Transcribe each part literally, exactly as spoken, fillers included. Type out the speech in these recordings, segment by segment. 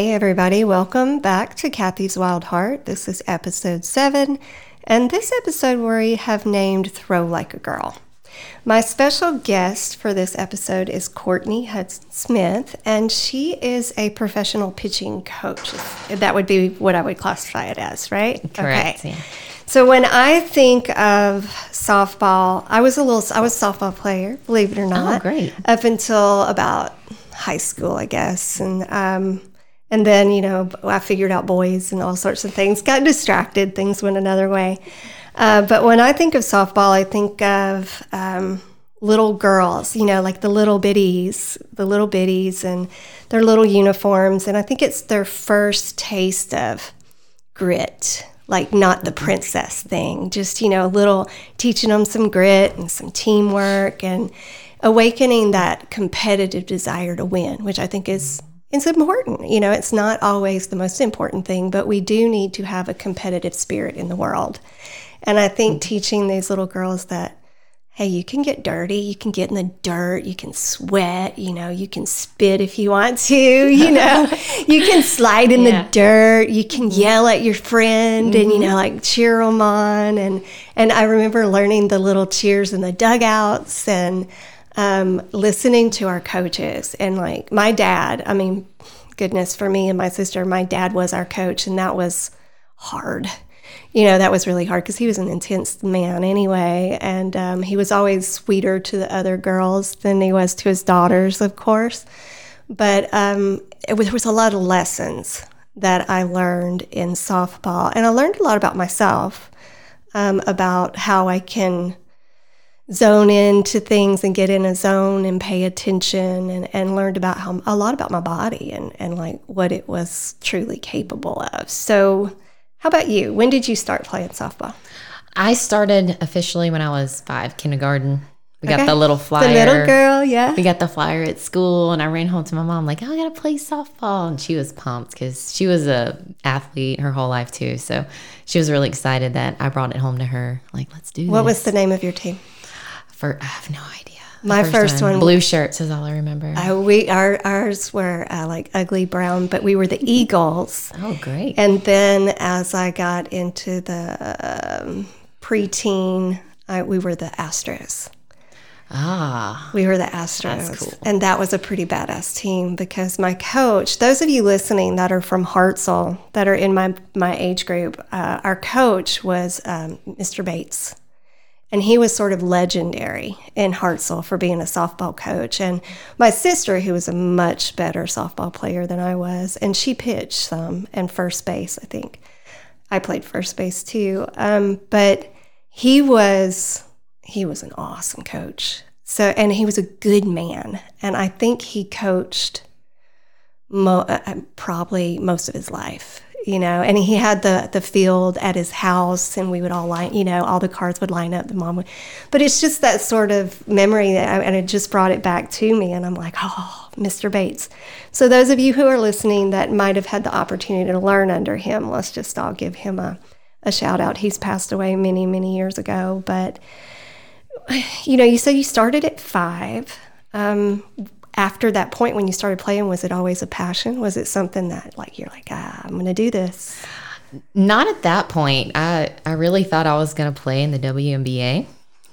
Hey everybody, welcome back to Kathy's Wild Heart. This is episode seven, and this episode we have named Throw Like a Girl. My special guest for this episode is Courtney Hudson Smith, and she is a professional pitching coach. That would be what I would classify it as, right? Correct. Okay. Yeah. So when I think of softball, I was a little, I was a softball player, believe it or not. Oh, great. Up until about high school, I guess, and um, and then, you know, I figured out boys and all sorts of things, got distracted, things went another way. Uh, but when I think of softball, I think of um, little girls, you know, like the little biddies, the little biddies and their little uniforms. And I think it's their first taste of grit, like not the princess thing, just, you know, a little teaching them some grit and some teamwork and awakening that competitive desire to win, which I think is it's important. You know, it's not always the most important thing, but we do need to have a competitive spirit in the world. And I think teaching these little girls that, hey, you can get dirty, you can get in the dirt, you can sweat, you know, you can spit if you want to, you know, you can slide in yeah. the dirt, you can yell at your friend mm-hmm. and, you know, like cheer them on. And, and I remember learning the little cheers in the dugouts and um, listening to our coaches. And like my dad, I mean, goodness, for me and my sister, my dad was our coach, and that was hard. You know, that was really hard because he was an intense man anyway. And um, he was always sweeter to the other girls than he was to his daughters, of course. But um, it was, there was a lot of lessons that I learned in softball. And I learned a lot about myself, um, about how I can zone into things and get in a zone and pay attention, and, and learned about how a lot about my body and, and like what it was truly capable of. So... how about you? When did you start playing softball? I started officially when I was five, kindergarten. We okay. got the little flyer. The little girl, yeah. We got the flyer at school, and I ran home to my mom like, oh, I got to play softball. And she was pumped because she was a athlete her whole life too. So she was really excited that I brought it home to her. Like, let's do what this. What was the name of your team? For I have no idea. My first, first one. Blue shirts is all I remember. Uh, we our Ours were uh, like ugly brown, but we were the Eagles. Oh, great. And then as I got into the um, preteen, I, we were the Astros. Ah. We were the Astros. That's cool. And that was a pretty badass team because my coach, those of you listening that are from Hartselle, that are in my, my age group, uh, our coach was um, Mister Bates. And he was sort of legendary in Hartselle for being a softball coach. And my sister, who was a much better softball player than I was, and she pitched some and first base, I think. I played first base too. Um, but he was he was an awesome coach. So and he was a good man. And I think he coached mo- uh, probably most of his life. You know, and he had the, the field at his house, and we would all line, you know, all the cars would line up, the mom would. But it's just that sort of memory, that I, and it just brought it back to me, and I'm like, oh, Mister Bates. So those of you who are listening that might have had the opportunity to learn under him, let's just all give him a, a shout out. He's passed away many, many years ago. But, you know, you said you started at five. Um After that point when you started playing, was it always a passion? Was it something that, like, you're like, ah, I'm going to do this? Not at that point. I, I really thought I was going to play in the W N B A,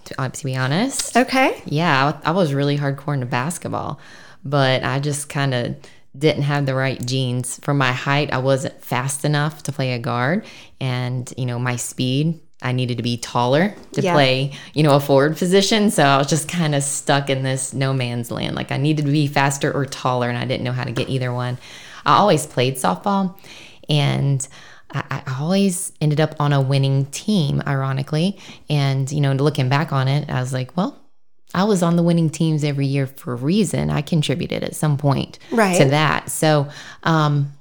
to, to be honest. Okay. Yeah, I, I was really hardcore into basketball, but I just kind of didn't have the right genes. For my height, I wasn't fast enough to play a guard, and, you know, my speed, I needed to be taller to yeah. play, you know, a forward position. So I was just kind of stuck in this no man's land. Like I needed to be faster or taller, and I didn't know how to get either one. I always played softball, and I, I always ended up on a winning team, ironically. And, you know, looking back on it, I was like, well, I was on the winning teams every year for a reason. I contributed at some point right. to that. So um,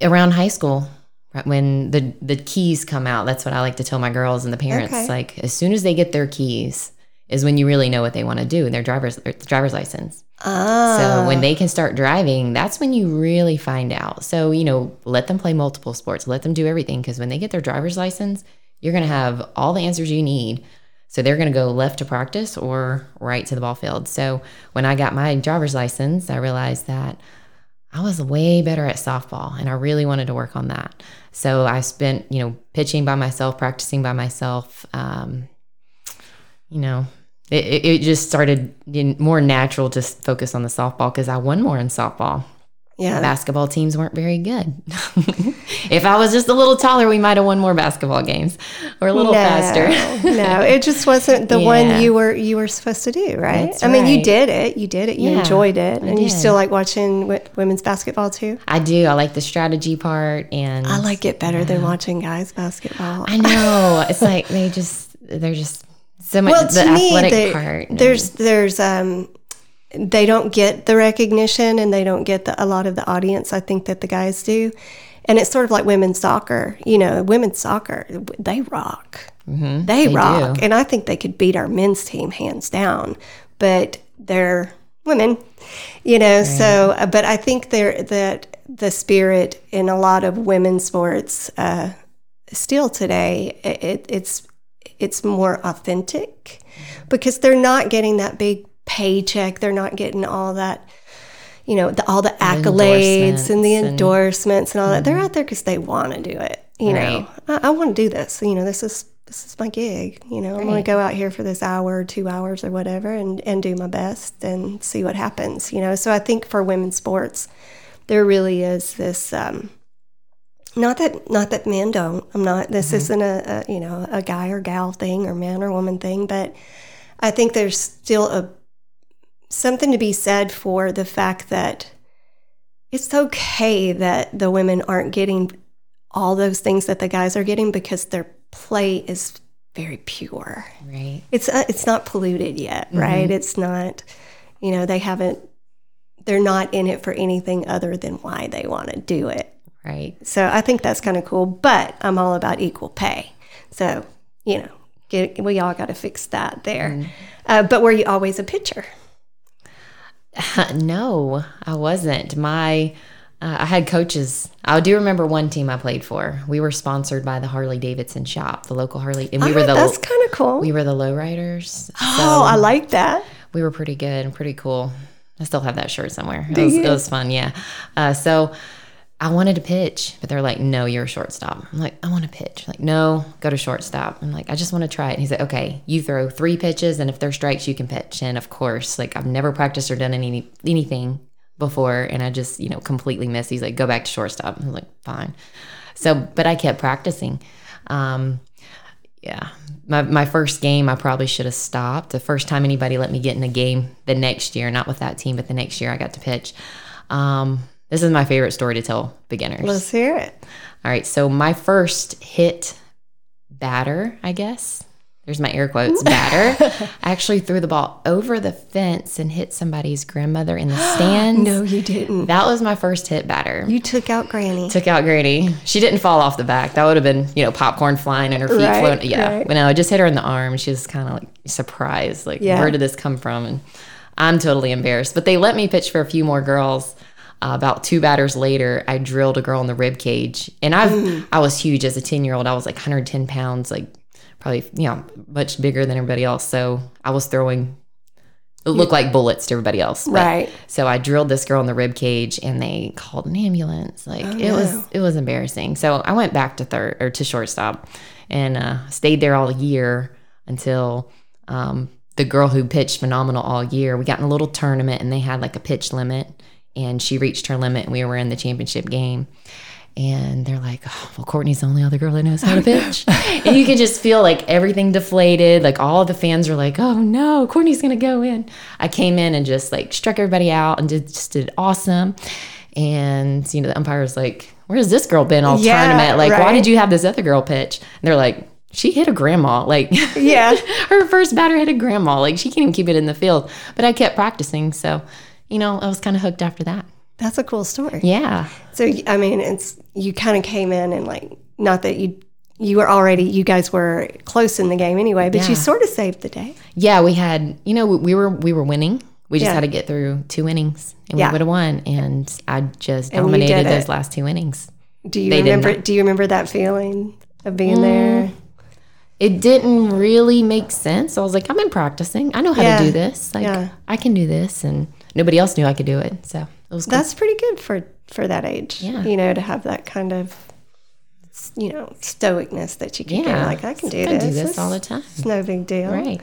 around high school, right when the, the keys come out, that's what I like to tell my girls and the parents. Okay. Like, as soon as they get their keys is when you really know what they want to do in their driver's their driver's license. Oh. So when they can start driving, that's when you really find out. So, you know, let them play multiple sports. Let them do everything, because when they get their driver's license, you're going to have all the answers you need. So they're going to go left to practice or right to the ball field. So when I got my driver's license, I realized that I was way better at softball, and I really wanted to work on that. So I spent, you know, pitching by myself, practicing by myself. Um, you know, it, it just started more natural to focus on the softball because I won more in softball. Yeah, basketball teams weren't very good. If I was just a little taller, we might have won more basketball games, or a little no, faster. No, it just wasn't the yeah. one you were you were supposed to do, right? That's I right. mean, you did it. You did it. You yeah, enjoyed it. I and did. You still like watching w- women's basketball, too? I do. I like the strategy part. And I like it better yeah. than watching guys' basketball. I know. It's like they just, they're just so much well, the athletic me, the, part. There's, there's, um, they don't get the recognition, and they don't get the, a lot of the audience, I think, that the guys do. And it's sort of like women's soccer. You know, women's soccer, they rock. Mm-hmm. They, they rock. Do. And I think they could beat our men's team hands down. But they're women, you know. Right. So, but I think they're, that the spirit in a lot of women's sports uh, still today, it, it's it's more authentic because they're not getting that big paycheck. They're not getting all that, you know, the, all the accolades and the endorsements and, and all that. Mm-hmm. They're out there because they want to do it. You right. know, I, I want to do this. You know, this is this is my gig. You know, right. I'm going to go out here for this hour or two hours or whatever and, and do my best and see what happens. You know, so I think for women's sports, there really is this. Um, not that not that men don't. I'm not. This mm-hmm. isn't a, a you know a guy or gal thing or man or woman thing. But I think there's still a something to be said for the fact that it's okay that the women aren't getting all those things that the guys are getting because their play is very pure. Right. It's uh, it's not polluted yet, right? Mm-hmm. It's not, you know, they haven't, they're not in it for anything other than why they want to do it. Right. So I think that's kind of cool, but I'm all about equal pay. So, you know, get, we all got to fix that there. Mm-hmm. Uh, but were you always a pitcher? Uh, no, I wasn't. My, uh, I had coaches. I do remember one team I played for. We were sponsored by the Harley Davidson shop, the local Harley, and we oh, were the. That's kind of cool. We were the lowriders. Oh, so I like that. We were pretty good and pretty cool. I still have that shirt somewhere. It was, it was fun, yeah. Uh, so I wanted to pitch, but they're like, "No, you're a shortstop." I'm like, "I want to pitch." Like, "No, go to shortstop." I'm like, "I just want to try it." And he's like, "Okay, you throw three pitches, and if they're strikes, you can pitch." And of course, like I've never practiced or done any anything before, and I just you know completely missed. He's like, "Go back to shortstop." I'm like, "Fine." So, but I kept practicing. Um, yeah, my my first game, I probably should have stopped. The first time anybody let me get in a game the next year, not with that team, but the next year I got to pitch. Um, This is my favorite story to tell beginners. Let's hear it. All right. So my first hit batter, I guess. There's my air quotes, batter. I actually threw the ball over the fence and hit somebody's grandmother in the stands. No, you didn't. That was my first hit batter. You took out Granny. Took out Granny. She didn't fall off the back. That would have been, you know, popcorn flying and her feet right, floating. Yeah. Right. But no, I just hit her in the arm. She was kind of like surprised. Like, yeah. Where did this come from? And I'm totally embarrassed. But they let me pitch for a few more girls. Uh, about two batters later, I drilled a girl in the rib cage, and I mm. I was huge as a ten-year-old. I was like one hundred ten pounds, like probably you know much bigger than everybody else. So I was throwing it looked like bullets to everybody else, but, right? So I drilled this girl in the rib cage, and they called an ambulance. Like oh, it no. was it was embarrassing. So I went back to third or to shortstop, and uh, stayed there all year until. Um, the girl who pitched phenomenal all year, we got in a little tournament, and they had like a pitch limit. And she reached her limit, and we were in the championship game. And they're like, oh, well, Courtney's the only other girl that knows how to pitch. And you can just feel like everything deflated. Like all the fans are like, oh, no, Courtney's going to go in. I came in and just like struck everybody out and did, just did awesome. And, you know, the umpire's like, where's this girl been all yeah, tournament? Like, right? Why did you have this other girl pitch? And they're like, she hit a grandma. Like, yeah, her first batter hit a grandma. Like, she can't even keep it in the field. But I kept practicing, so... You know, I was kind of hooked after that. That's a cool story. Yeah. So, I mean, it's you kind of came in and like, not that you you were already, you guys were close in the game anyway, but yeah. you sort of saved the day. Yeah, we had, you know, we were we were winning. We just yeah. had to get through two innings, and yeah. we would have won. And I just dominated those last two innings. Do you they remember? Do you remember that feeling of being mm. there? It didn't really make sense. I was like, I've been practicing. I know how yeah. to do this. Like, yeah. I can do this, and nobody else knew I could do it, so it was good. That's pretty good for, for that age, yeah. you know, to have that kind of, you know, stoicness that you can yeah. get. Like, I can do I this. I do this it's, all the time. It's no big deal. Right.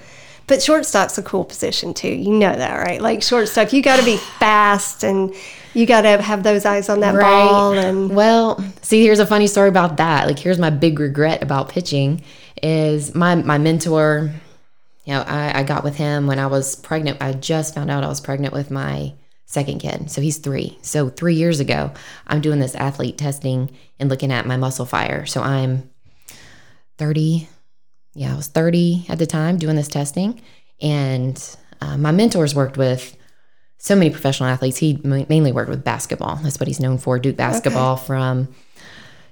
But shortstop's a cool position, too. You know that, right? Like, shortstop, you got to be fast, and you got to have those eyes on that right. ball. And well, see, here's a funny story about that. Like, here's my big regret about pitching is my, my mentor, you know, I, I got with him when I was pregnant. I just found out I was pregnant with my second kid. So he's three. So three years ago, I'm doing this athlete testing and looking at my muscle fire. So I'm thirty. Yeah, I was thirty at the time doing this testing, and uh, my mentor's worked with so many professional athletes. He m- mainly worked with basketball. That's what he's known for, Duke basketball, okay. from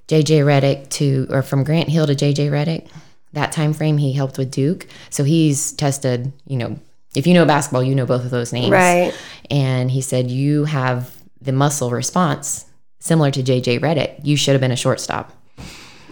J J Redick to, or from Grant Hill to J J Redick. That time frame, he helped with Duke. So he's tested, you know, if you know basketball, you know both of those names. Right. And he said, you have the muscle response similar to J J Redick. You should have been a shortstop.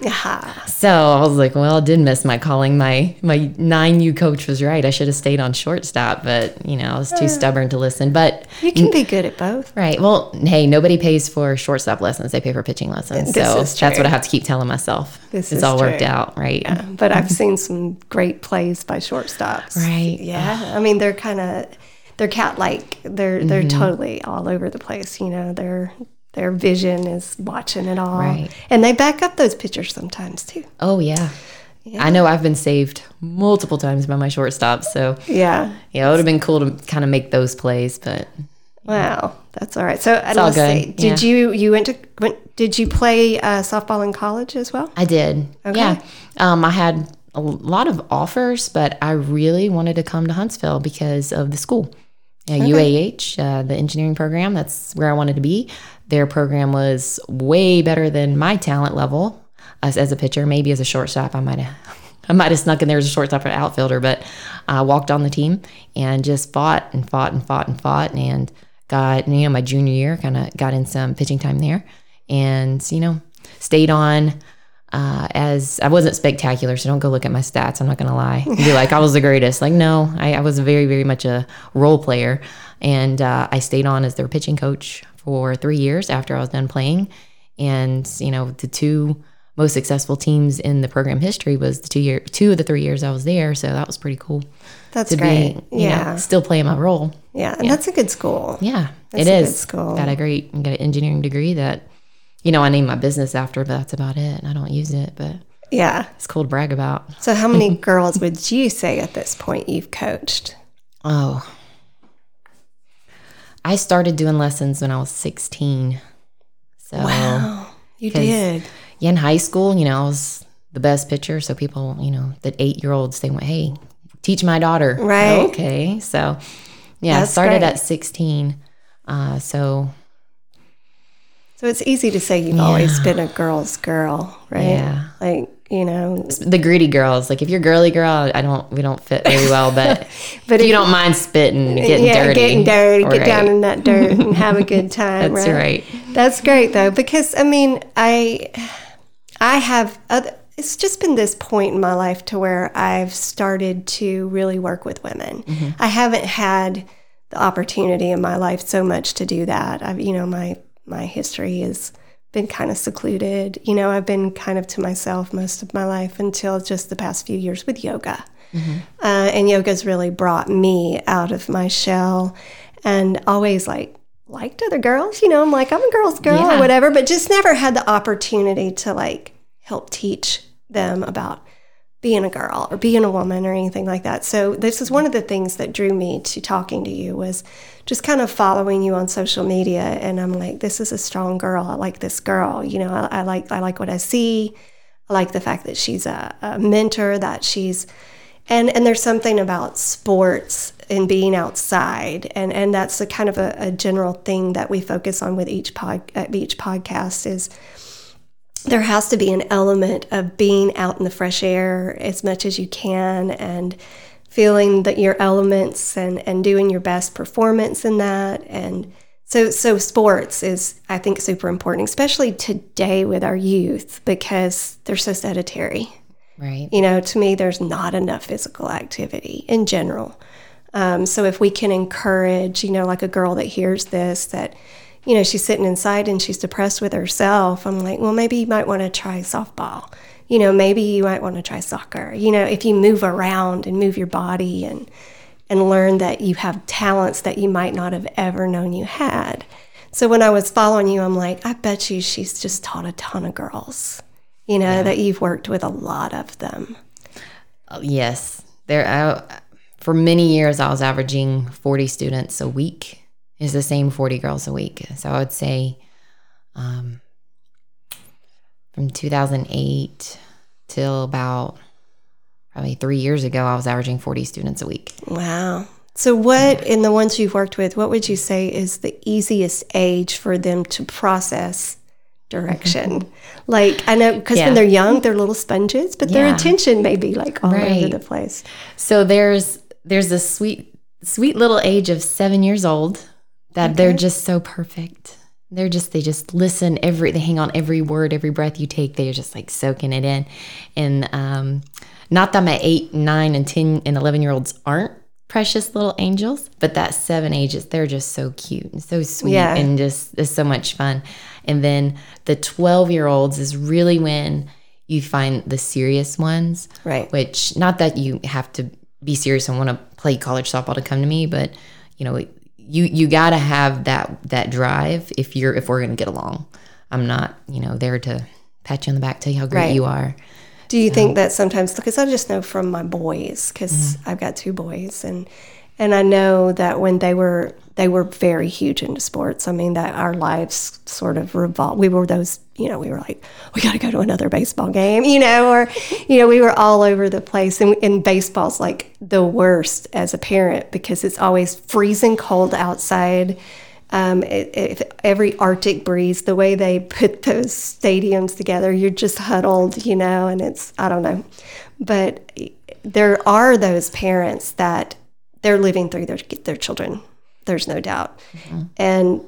Uh-huh. So I was like, well, I did miss my calling. My my nine U coach was right. I should have stayed on shortstop, but, you know, I was too uh, stubborn to listen. But you can be good at both. Right. Well, hey, nobody pays for shortstop lessons. They pay for pitching lessons. This so is true. That's what I have to keep telling myself. This it's is all true. Worked out, right? Yeah. But I've seen some great plays by shortstops. Right. Yeah. Uh, I mean, they're kind of, they're cat-like. They're, they're mm-hmm. totally all over the place. You know, they're... Their vision is watching it all. Right. And they back up those pictures sometimes, too. Oh, yeah. yeah. I know I've been saved multiple times by my shortstops. So, yeah. Yeah, it would have been cool to kind of make those plays, but. Wow. Know. That's all right. So, it's all good. Say, did yeah. you, you went to, went, did you play uh, softball in college as well? I did. Okay. Yeah. Um, I had a lot of offers, but I really wanted to come to Huntsville because of the school. Yeah, okay. U A H, uh, the engineering program, that's where I wanted to be. Their program was way better than my talent level as, as a pitcher. Maybe as a shortstop, I might have I might have snuck in there as a shortstop or outfielder, but I uh, walked on the team and just fought and fought and fought and fought and got, you know, my junior year, kind of got in some pitching time there and, you know, stayed on. Uh, as I wasn't spectacular, so don't go look at my stats. I'm not going to lie. You'd be like, I was the greatest. Like, no, I, I was very, very much a role player. And uh, I stayed on as their pitching coach for three years after I was done playing. And, you know, the two most successful teams in the program history was the two year, two of the three years I was there. So that was pretty cool. That's to great. Be, you yeah. know, still playing my role. Yeah. And yeah. that's a good school. Yeah, that's it a is. Good school. Got a great, got an engineering degree that, you know, I named my business after, but that's about it. And I don't use it, but yeah, it's cool to brag about. So how many girls would you say at this point you've coached? Oh, I started doing lessons when I was sixteen. So wow, you did. Yeah, in high school, you know, I was the best pitcher. So people, you know, the eight-year-olds, they went, hey, teach my daughter. Right. Oh, okay. So, yeah, that's I started great. At sixteen. Uh, so... So it's easy to say you've yeah. always been a girl's girl, right? Yeah. Like, you know. The gritty girls. Like, if you're girly girl, I don't, we don't fit very well, but, but if you don't mind spitting, getting yeah, dirty. getting dirty, right. Get down in that dirt and have a good time. That's right? right. That's great, though, because, I mean, I, I have, other, it's just been this point in my life to where I've started to really work with women. Mm-hmm. I haven't had the opportunity in my life so much to do that. I've, you know, my... My history has been kind of secluded. You know, I've been kind of to myself most of my life until just the past few years with yoga. Mm-hmm. Uh, and yoga's really brought me out of my shell and always, like, liked other girls. You know, I'm like, I'm a girl's girl yeah. or whatever, but just never had the opportunity to, like, help teach them about being a girl or being a woman or anything like that. So this is one of the things that drew me to talking to you was just kind of following you on social media. And I'm like, this is a strong girl. I like this girl. You know, I, I like I like what I see. I like the fact that she's a, a mentor, that she's, and, and there's something about sports and being outside. And, and that's the kind of a, a general thing that we focus on with each pod, each podcast is, there has to be an element of being out in the fresh air as much as you can and feeling that your elements and, and doing your best performance in that. And so so sports is, I think, super important, especially today with our youth because they're so sedentary. Right. You know, to me, there's not enough physical activity in general. Um, so if we can encourage, you know, like a girl that hears this that, you know, she's sitting inside and she's depressed with herself, I'm like, well, maybe you might want to try softball. You know, maybe you might want to try soccer. You know, if you move around and move your body and and learn that you have talents that you might not have ever known you had. So when I was following you, I'm like, I bet you she's just taught a ton of girls, you know, yeah. that you've worked with a lot of them. Oh, yes. There, I, for many years, I was averaging forty students a week. It's the same forty girls a week. So I would say um, from two thousand eight till about probably three years ago, I was averaging forty students a week. Wow. So what, in the ones you've worked with, what would you say is the easiest age for them to process direction? Like, I know, because yeah. when they're young, they're little sponges, but yeah. their attention may be like all right. over the place. So there's there's a sweet, sweet little age of seven years old that okay. they're just so perfect. They're just, they just listen every, they hang on every word, every breath you take. They're just like soaking it in. And um, not that my eight, nine, and ten, and eleven year olds aren't precious little angels, but that seven ages, they're just so cute and so sweet yeah. and just, it's so much fun. And then the twelve year olds is really when you find the serious ones, right? Which, not that you have to be serious and want to play college softball to come to me, but you know, you you got to have that that drive if you're if we're going to get along. I'm not, you know, there to pat you on the back, tell you how great right. you are. Do you think that sometimes, because I just know from my boys, because mm-hmm. I've got two boys, and and I know that when they were, they were very huge into sports. I mean, that our lives sort of revolved. We were those, you know, we were like, we got to go to another baseball game, you know, or, you know, we were all over the place. And, and baseball's like the worst as a parent because it's always freezing cold outside. Um, it, it, every Arctic breeze, the way they put those stadiums together, you're just huddled, you know, and it's, I don't know. But there are those parents that they're living through their their children. There's no doubt. Mm-hmm. And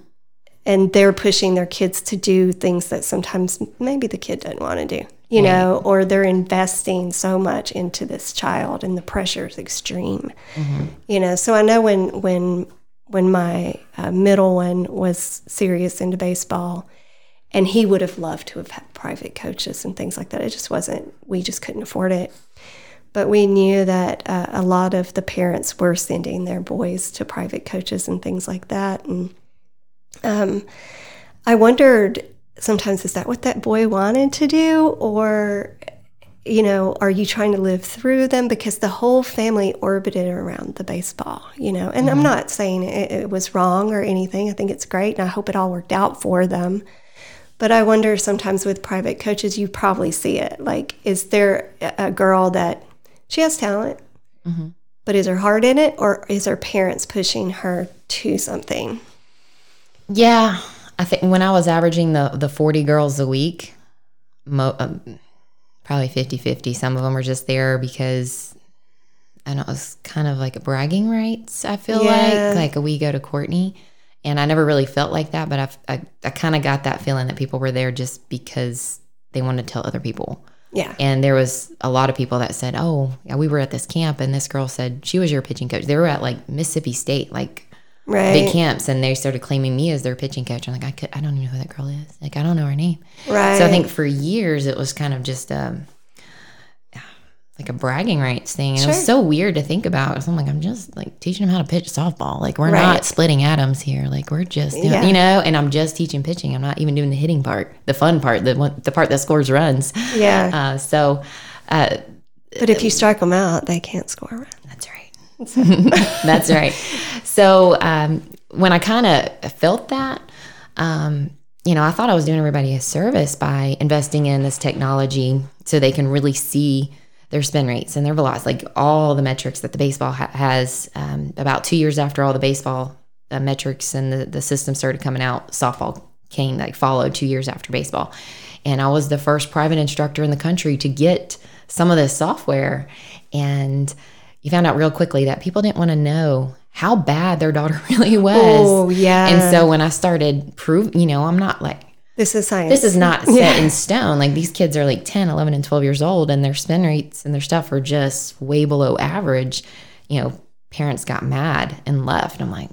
and they're pushing their kids to do things that sometimes maybe the kid doesn't want to do, you right. know, or they're investing so much into this child and the pressure is extreme, mm-hmm. you know. So I know when, when, when my uh, middle one was serious into baseball, and he would have loved to have had private coaches and things like that. It just wasn't, we just couldn't afford it. But we knew that uh, a lot of the parents were sending their boys to private coaches and things like that. And um, I wondered sometimes, is that what that boy wanted to do? Or, you know, are you trying to live through them? Because the whole family orbited around the baseball, you know, and mm-hmm. I'm not saying it, it was wrong or anything. I think it's great, and I hope it all worked out for them. But I wonder sometimes with private coaches, you probably see it. Like, is there a girl that she has talent, mm-hmm. but is her heart in it, or is her parents pushing her to something? Yeah. I think when I was averaging the, the forty girls a week, mo- um, probably fifty-fifty. Some of them are just there because, I don't know, it's kind of like a bragging rights, I feel yeah. like. Like, we go to Courtney. And I never really felt like that, but I've, I I kind of got that feeling that people were there just because they wanted to tell other people. Yeah. And there was a lot of people that said, oh, yeah, we were at this camp, and this girl said she was your pitching coach. They were at, like, Mississippi State, like, right. big camps, and they started claiming me as their pitching coach. I'm like, I could, I don't even know who that girl is. Like, I don't know her name. Right. So I think for years it was kind of just um, like a bragging rights thing. And sure. it was so weird to think about. So I'm like, I'm just like teaching them how to pitch softball. Like, we're right. not splitting atoms here. Like, we're just, doing, yeah. you know, and I'm just teaching pitching. I'm not even doing the hitting part, the fun part, the one, the part that scores runs. Yeah. Uh, so. Uh, but if you strike them out, they can't score a run. That's right. That's right. So um, when I kind of felt that, um, you know, I thought I was doing everybody a service by investing in this technology so they can really see their spin rates and their velocity, like all the metrics that the baseball ha- has. Um, about two years after all the baseball uh, metrics and the, the system started coming out, softball came, like, followed two years after baseball. And I was the first private instructor in the country to get some of this software. And you found out real quickly that people didn't want to know how bad their daughter really was. Oh, yeah. And so when I started proving, you know, I'm not like, this is science. This is not set yeah. in stone. Like, these kids are like ten, eleven, and twelve years old, and their spin rates and their stuff are just way below average. You know, parents got mad and left. I'm like,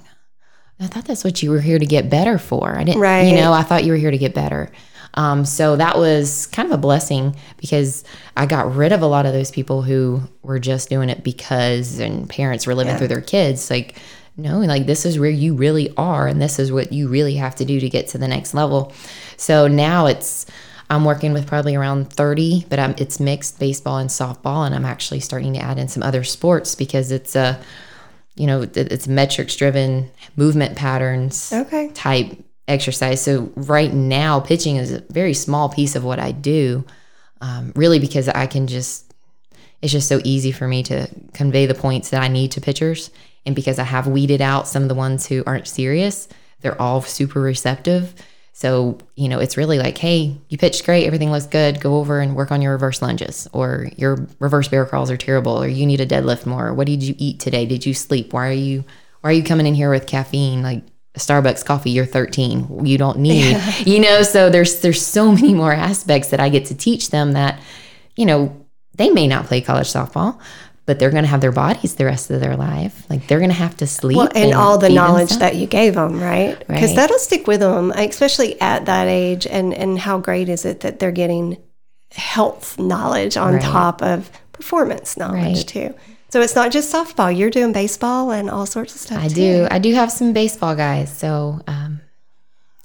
I thought that's what you were here to get better for. I didn't, right. you know, I thought you were here to get better. Um, so that was kind of a blessing because I got rid of a lot of those people who were just doing it because, and parents were living yeah. through their kids. Like, no, like this is where you really are. And this is what you really have to do to get to the next level. So now it's, I'm working with probably around thirty, but I'm, it's mixed baseball and softball. And I'm actually starting to add in some other sports because it's a, you know, it's metrics driven movement patterns okay. type exercise. So right now pitching is a very small piece of what I do, um, really because I can just, it's just so easy for me to convey the points that I need to pitchers. And because I have weeded out some of the ones who aren't serious, they're all super receptive. So, you know, it's really like, hey, you pitched great. Everything looks good. Go over and work on your reverse lunges, or your reverse bear crawls are terrible, or you need a deadlift more. What did you eat today? Did you sleep? Why are you, why are you coming in here with caffeine? Like Starbucks coffee, you're thirteen. You don't need, yeah. you know, so there's, there's so many more aspects that I get to teach them that, you know, they may not play college softball, but they're going to have their bodies the rest of their life. Like they're going to have to sleep. Well, and, and all the knowledge that you gave them, right? Because right. that'll stick with them, especially at that age. And, and how great is it that they're getting health knowledge on right. top of performance knowledge right. too. So it's not just softball. You're doing baseball and all sorts of stuff I too. do. I do have some baseball guys. So um,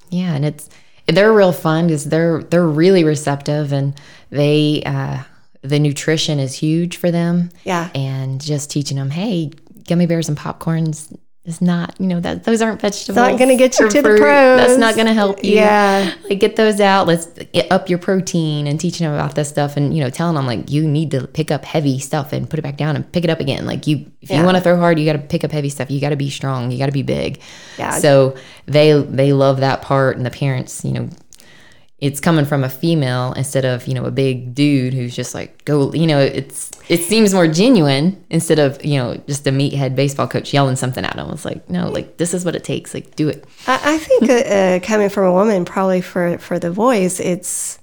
yeah, and it's they're real fun because they're, they're really receptive and they uh, – the nutrition is huge for them. Yeah. And just teaching them, hey, gummy bears and popcorns is not, you know, that those aren't vegetables. It's not going to get you to fruit. The pros. That's not going to help you. Yeah. Like, get those out. Let's get up your protein and teaching them about this stuff and, you know, telling them, like, you need to pick up heavy stuff and put it back down and pick it up again. Like, you, if yeah. you want to throw hard, you got to pick up heavy stuff. You got to be strong. You got to be big. Yeah. So they, they love that part. And the parents, you know, it's coming from a female instead of, you know, a big dude who's just like, go, you know, it's, it seems more genuine instead of, you know, just a meathead baseball coach yelling something at him. It's like, no, like, this is what it takes. Like, do it. I, I think uh, coming from a woman, probably for, for the boys, it's,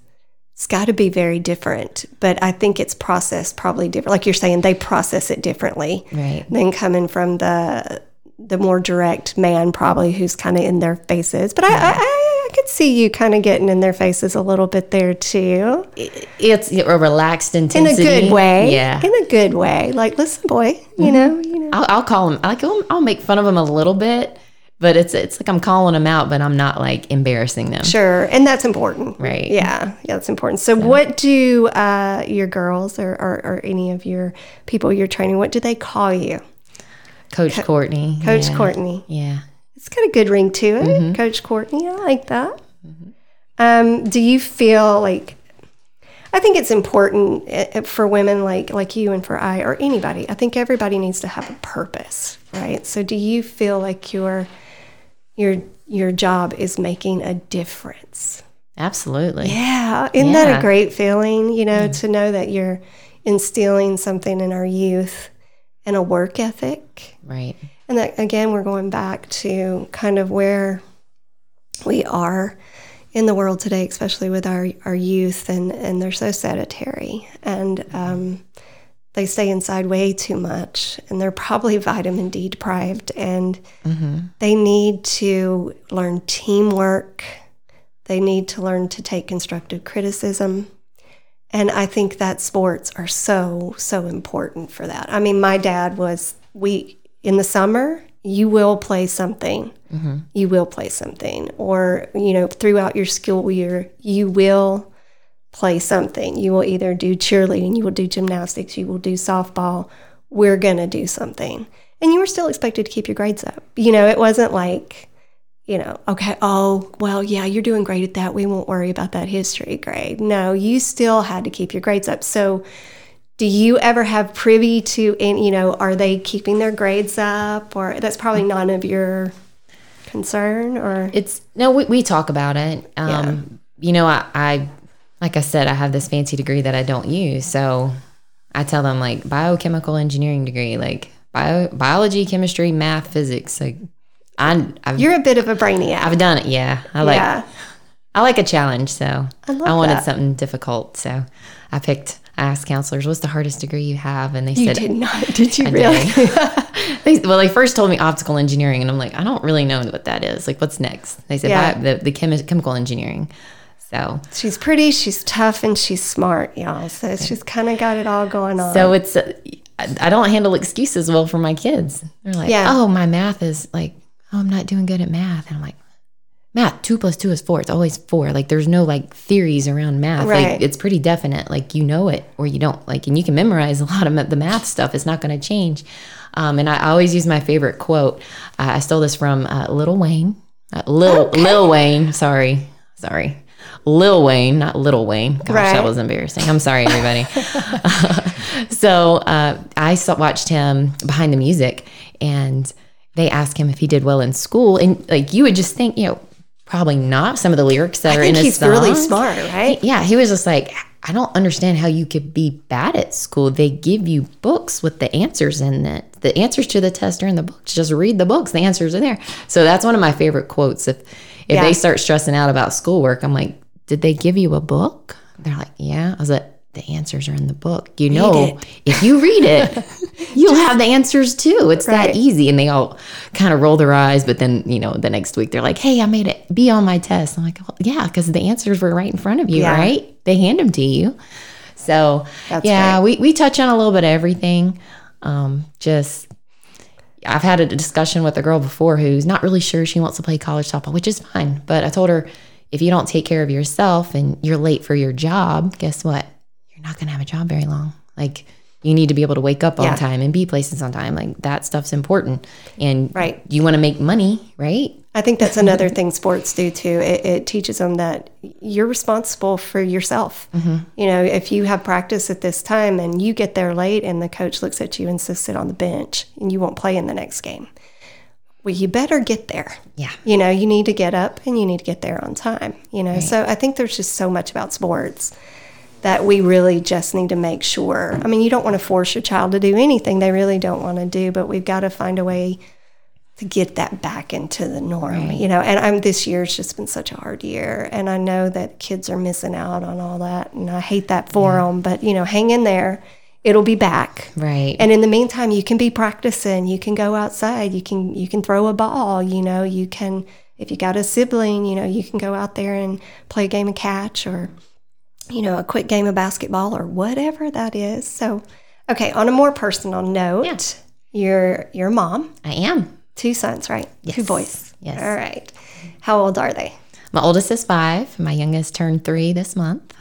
it's got to be very different, but I think it's processed probably different. Like you're saying, they process it differently right. than coming from the, the more direct man, probably who's kind of in their faces. But yeah. I, I, I could see you kind of getting in their faces a little bit there too. It's a relaxed intensity in a good way. Yeah, in a good way. Like, listen, boy, mm-hmm. you know, you know. I'll, I'll call them. Like, I'll, I'll make fun of them a little bit, but it's it's like I'm calling them out, but I'm not like embarrassing them. Sure, and that's important, right? Yeah, yeah, that's important. So, so. What do uh, your girls or, or or any of your people you're training? What do they call you? Coach Co- Courtney. Coach yeah. Courtney. Yeah. It's got a good ring to it, mm-hmm. Coach Courtney. I like that. Mm-hmm. Um, do you feel like, I think it's important for women like, like you and for I, or anybody, I think everybody needs to have a purpose, right? So do you feel like your your your job is making a difference? Absolutely. Yeah. Isn't yeah. that a great feeling, you know, mm. to know that you're instilling something in our youth and a work ethic? Right. And that, again, we're going back to kind of where we are in the world today, especially with our, our youth, and, and they're so sedentary, and um, they stay inside way too much, and they're probably vitamin D deprived, and mm-hmm. they need to learn teamwork. They need to learn to take constructive criticism. And I think that sports are so, so important for that. I mean, my dad was, we... in the summer, you will play something. Mm-hmm. You will play something. Or, you know, throughout your school year, you will play something. You will either do cheerleading, you will do gymnastics, you will do softball. We're going to do something. And you were still expected to keep your grades up. You know, it wasn't like, you know, okay, oh, well, yeah, you're doing great at that. We won't worry about that history grade. No, you still had to keep your grades up. So, do you ever have privy to, and you know, are they keeping their grades up, or that's probably none of your concern, or it's no, we, we talk about it. Um, yeah. You know, I, I, like I said, I have this fancy degree that I don't use. So I tell them, like, biochemical engineering degree, like bio, biology, chemistry, math, physics. Like I, I've, you're a bit of a brainiac. I've done it. Yeah. I like, yeah. I like a challenge. So I, I wanted that. Something difficult. So I picked, I asked counselors, what's the hardest degree you have? And they you said, you did not. Did you I really? They, well, they first told me optical engineering, and I'm like, I don't really know what that is. Like, what's next? They said yeah. the, the chemi- chemical engineering. So she's pretty, she's tough, and she's smart, y'all. So okay. She's kind of got it all going on. So it's, uh, I don't handle excuses well for my kids. They're like, yeah. oh, my math is like, oh, I'm not doing good at math. And I'm like, math, two plus two is four. It's always four. Like, there's no like theories around math. Right. Like, it's pretty definite. Like, you know it or you don't. Like, and you can memorize a lot of the math stuff. It's not going to change. Um, and I always use my favorite quote. Uh, I stole this from uh, Lil Wayne. Uh, Lil okay. Lil Wayne. Sorry. Sorry. Lil Wayne, not Little Wayne. Gosh, right. That was embarrassing. I'm sorry, everybody. uh, so uh, I watched him Behind the Music, and they asked him if he did well in school. And like, you would just think, you know, probably not. Some of the lyrics that I are in his songs. I think he's really smart, right? He, yeah, he was just like, I don't understand how you could be bad at school. They give you books with the answers in it. The answers to the test are in the books. Just read the books. The answers are there. So that's one of my favorite quotes. If if yeah. they start stressing out about schoolwork, I'm like, did they give you a book? They're like, yeah. I was like, the answers are in the book. You know, if you read it, you'll have the answers too. It's right. that easy. And they all kind of roll their eyes. But then, you know, the next week they're like, hey, I made it B on my test. I'm like, well, yeah, because the answers were right in front of you, yeah. right? They hand them to you. So, That's yeah, right. we, we touch on a little bit of everything. Um, just... I've had a discussion with a girl before who's not really sure she wants to play college softball, which is fine. But I told her, if you don't take care of yourself and you're late for your job, guess what? You're not going to have a job very long. Like, you need to be able to wake up on yeah. time and be places on time. Like, that stuff's important. And right. you want to make money, right? I think that's another thing sports do too. It, it teaches them that you're responsible for yourself. Mm-hmm. You know, if you have practice at this time and you get there late and the coach looks at you and says, sit on the bench and you won't play in the next game. Well, you better get there. Yeah. You know, you need to get up and you need to get there on time. You know, right. so I think there's just so much about sports that we really just need to make sure. I mean, you don't want to force your child to do anything they really don't want to do, but we've got to find a way to get that back into the norm, right. you know, and I'm, this year's just been such a hard year, and I know that kids are missing out on all that, and I hate that for yeah. them, but, you know, hang in there, it'll be back. Right. And in the meantime, you can be practicing, you can go outside, you can, you can throw a ball, you know, you can, if you got a sibling, you know, you can go out there and play a game of catch or, you know, a quick game of basketball or whatever that is. So, okay, on a more personal note, yeah. you're, you're a mom. I am. Two sons, right? Yes. Two boys. Yes. All right. How old are they? My oldest is five. My youngest turned three this month.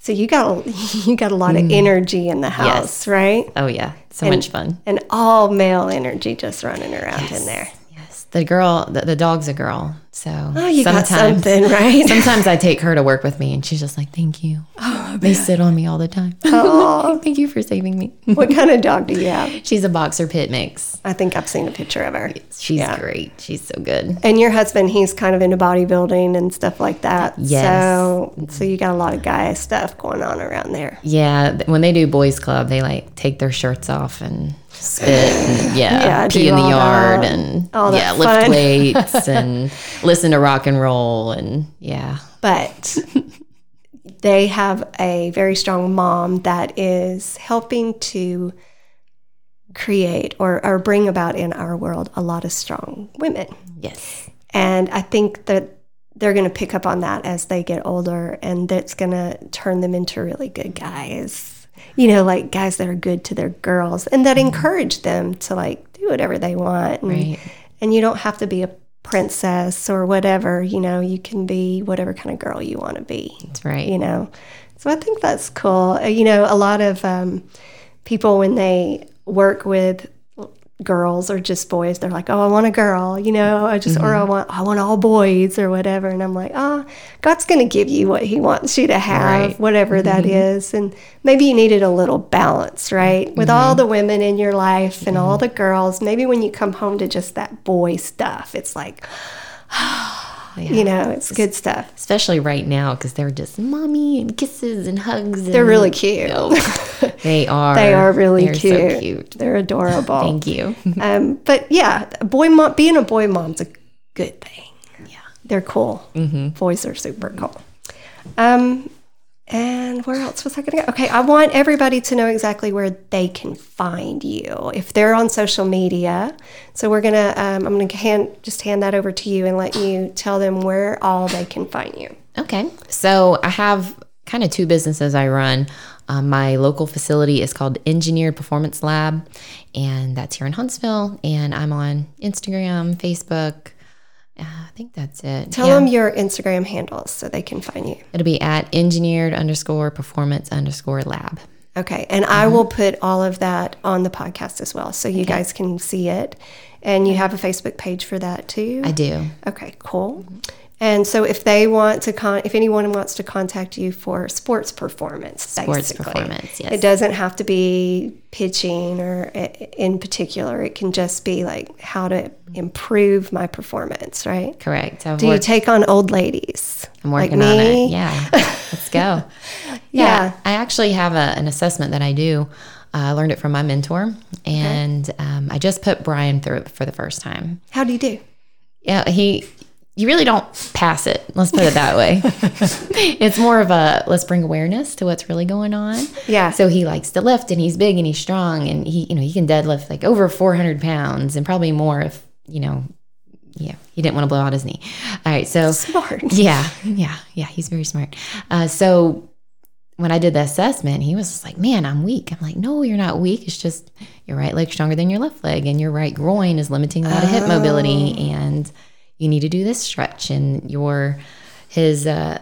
So you got a, you got a lot of energy in the house, yes. right? Oh, yeah. So and, much fun. And all male energy just running around yes. in there. Yes. The girl, the, the dog's a girl. So oh, you sometimes, got something, right? Sometimes I take her to work with me, and she's just like, thank you. Oh, they man. sit on me all the time. Oh, thank you for saving me. What kind of dog do you have? She's a boxer pit mix. I think I've seen a picture of her. She's yeah. great. She's so good. And your husband, he's kind of into bodybuilding and stuff like that. Yes. So, so you got a lot of guy stuff going on around there. Yeah. When they do boys club, they like take their shirts off and spit and yeah, yeah pee in the yard that, and yeah, lift fun. weights and listen to rock and roll and yeah. But they have a very strong mom that is helping to create or, or bring about in our world a lot of strong women. Yes. And I think that they're going to pick up on that as they get older, and that's going to turn them into really good guys. You know, like guys that are good to their girls and that mm-hmm. encourage them to like do whatever they want. And, right. and you don't have to be a princess or whatever, you know, you can be whatever kind of girl you want to be. That's right. You know, so I think that's cool. You know, a lot of um, people when they work with girls or just boys, they're like, oh, I want a girl, you know, I just, mm-hmm. or I want, I want all boys or whatever. And I'm like, oh, God's going to give you what he wants you to have, right. whatever mm-hmm. that is. And maybe you needed a little balance, right? With mm-hmm. all the women in your life and mm-hmm. all the girls, maybe when you come home to just that boy stuff, it's like, oh, yeah. you know, it's good stuff. Especially right now, because they're just mommy and kisses and hugs. They're and, really cute. Oh. They are. They are really They're cute. So cute. They're adorable. Thank you. um, but yeah, boy mom, being a boy mom's a good thing. Yeah. They're cool. Mm-hmm. Boys are super cool. Um, And where else was I going to go? Okay, I want everybody to know exactly where they can find you if they're on social media. So we're going to, um, I'm going to hand just hand that over to you and let you tell them where all they can find you. Okay, so I have kind of two businesses I run. Um, my local facility is called Engineered Performance Lab, and that's here in Huntsville. And I'm on Instagram, Facebook. Uh, I think that's it. Tell yeah. them your Instagram handles so they can find you. It'll be at engineered underscore performance underscore lab. Okay. And uh-huh. I will put all of that on the podcast as well so you okay. guys can see it. And you have a Facebook page for that too? I do. Okay, cool. Mm-hmm. And so if they want to, con- if anyone wants to contact you for sports performance, sports basically, performance, yes. It doesn't have to be pitching or a- in particular. It can just be like how to improve my performance, right? Correct. I've Do worked- you take on old ladies? I'm working like on it. Yeah. Let's go. yeah. yeah. I actually have a, an assessment that I do. Uh, I learned it from my mentor, and okay. um, I just put Brian through it for the first time. How do you do? Yeah, he... You really don't pass it. Let's put it that way. It's more of a, let's bring awareness to what's really going on. Yeah. So he likes to lift, and he's big, and he's strong, and he, you know, he can deadlift like over four hundred pounds and probably more if, you know, yeah, he didn't want to blow out his knee. All right. So smart. Yeah. Yeah. Yeah. He's very smart. Uh, so when I did the assessment, he was just like, man, I'm weak. I'm like, no, you're not weak. It's just your right leg's stronger than your left leg, and your right groin is limiting a lot of hip mobility, and you need to do this stretch, and your his uh,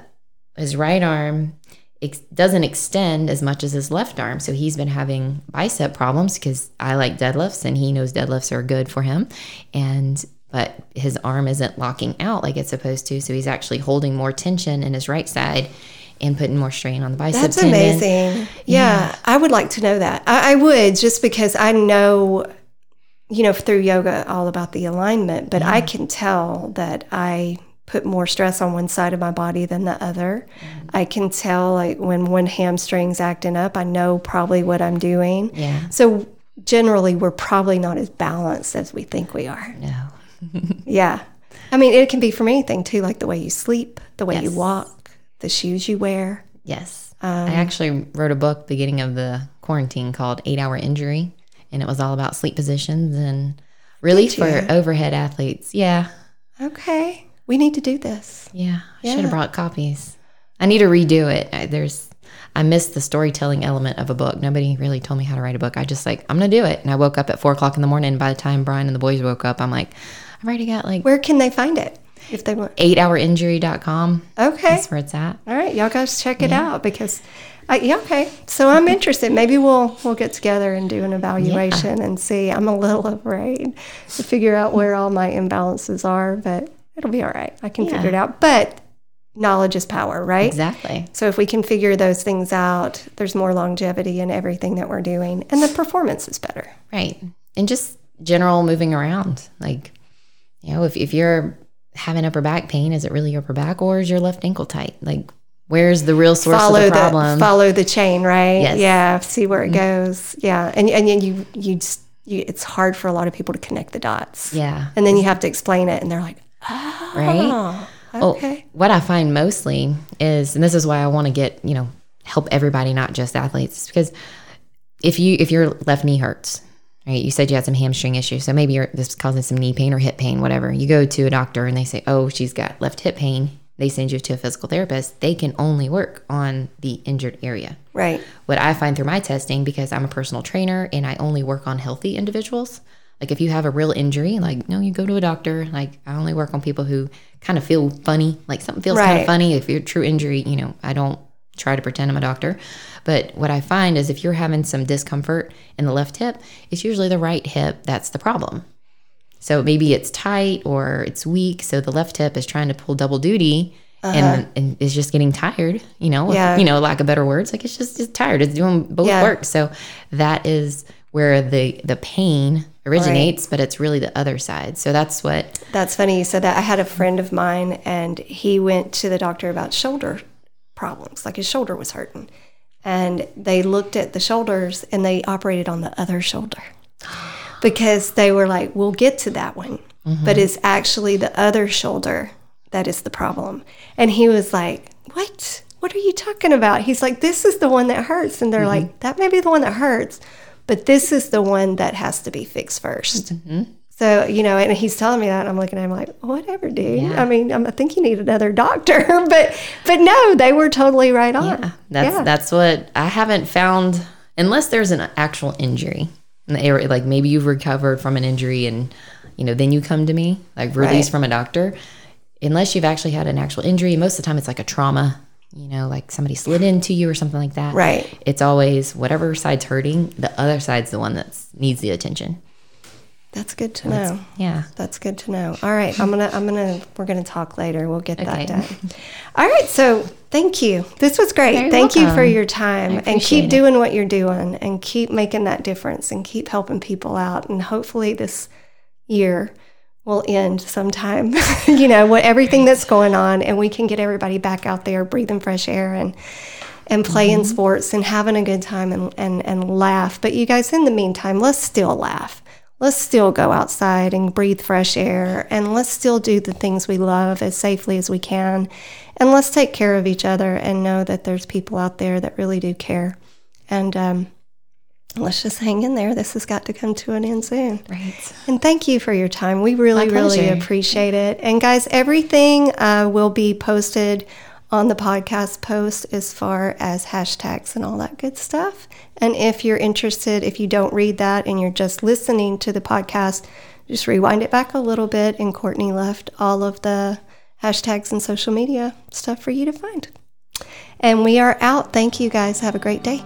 his right arm ex- doesn't extend as much as his left arm. So he's been having bicep problems because I like deadlifts, and he knows deadlifts are good for him. And but his arm isn't locking out like it's supposed to, so he's actually holding more tension in his right side and putting more strain on the bicep That's tendon. Amazing. Yeah. yeah, I would like to know that. I, I would, just because I know, you know, through yoga, all about the alignment, but yeah. I can tell that I put more stress on one side of my body than the other. Mm. I can tell like when one hamstring's acting up, I know probably what I'm doing. Yeah. So generally we're probably not as balanced as we think we are. No. yeah. I mean, it can be from anything too, like the way you sleep, the way yes. you walk, the shoes you wear. Yes. Um, I actually wrote a book beginning of the quarantine called eight hour injury. And it was all about sleep positions and really for overhead athletes. Yeah. Okay. We need to do this. Yeah. I yeah. should have brought copies. I need to redo it. I, there's, I missed the storytelling element of a book. Nobody really told me how to write a book. I just like, I'm going to do it. And I woke up at four o'clock in the morning. By the time Brian and the boys woke up, I'm like, I've already got like. Where can they find it? If they want. eight hour injury dot com. Okay. That's where it's at. All right. Y'all guys check it yeah. out because. Uh, yeah, okay. So I'm interested. Maybe we'll we'll get together and do an evaluation yeah. and see. I'm a little afraid to figure out where all my imbalances are, but it'll be all right. I can yeah. figure it out. But knowledge is power, right? Exactly. So if we can figure those things out, there's more longevity in everything that we're doing, and the performance is better. Right. And just general moving around. Like, you know, if, if you're having upper back pain, is it really your upper back or is your left ankle tight? Like, where's the real source follow of the problem? The, follow the chain, right? Yes. Yeah, see where it mm-hmm. goes. Yeah, and and you you just you, it's hard for a lot of people to connect the dots. Yeah, and then you have to explain it, and they're like, oh, right? Okay. Well, what I find mostly is, and this is why I want to get you know help everybody, not just athletes, because if you if your left knee hurts, right? You said you had some hamstring issue, so maybe you're this is causing some knee pain or hip pain, whatever. You go to a doctor, and they say, oh, she's got left hip pain. They send you to a physical therapist, they can only work on the injured area. Right. What I find through my testing, because I'm a personal trainer and I only work on healthy individuals, like if you have a real injury, like, no, you go to a doctor, like I only work on people who kind of feel funny, like something feels right. kind of funny. If you're a true injury, you know, I don't try to pretend I'm a doctor. But what I find is if you're having some discomfort in the left hip, it's usually the right hip that's the problem. So maybe it's tight or it's weak. So the left hip is trying to pull double duty uh-huh. and, and is just getting tired, you know, yeah. with, you know, lack of better words. Like it's just it's tired. It's doing both yeah. work. So that is where the, the pain originates, right. but it's really the other side. So that's what. That's funny you said that. I had a friend of mine and he went to the doctor about shoulder problems. Like his shoulder was hurting. And they looked at the shoulders and they operated on the other shoulder. Because they were like, we'll get to that one. Mm-hmm. But it's actually the other shoulder that is the problem. And he was like, what? what are you talking about? He's like, this is the one that hurts. And they're mm-hmm. like, that may be the one that hurts, but this is the one that has to be fixed first. Mm-hmm. So, you know, and he's telling me that, and I'm looking at him like, whatever, dude. Yeah. I mean, I think you need another doctor. but but no, they were totally right on. Yeah, that's yeah. that's what I haven't found, unless there's an actual injury. In the area, like maybe you've recovered from an injury and, you know, then you come to me, like released right. from a doctor. Unless you've actually had an actual injury, most of the time it's like a trauma, you know, like somebody slid into you or something like that. Right. It's always whatever side's hurting, the other side's the one that needs the attention. That's good to know. That's, yeah. That's good to know. All right. I'm going to, I'm going to, we're going to talk later. We'll get okay. that done. All right. So thank you. This was great. Very thank welcome. You for your time, and keep it. Doing what you're doing, and keep making that difference, and keep helping people out. And hopefully this year will end sometime, you know, what everything that's going on, and we can get everybody back out there breathing fresh air and, and playing mm-hmm. sports and having a good time and, and, and laugh. But you guys, in the meantime, let's still laugh. Let's still go outside and breathe fresh air, and let's still do the things we love as safely as we can, and let's take care of each other and know that there's people out there that really do care. And um, let's just hang in there. This has got to come to an end soon. Right. And thank you for your time. We really, really appreciate it. And guys, everything uh, will be posted on the podcast post as far as hashtags and all that good stuff. And if you're interested, if you don't read that and you're just listening to the podcast, just rewind it back a little bit, and Courtney left all of the hashtags and social media stuff for you to find. And we are out. Thank you guys. Have a great day.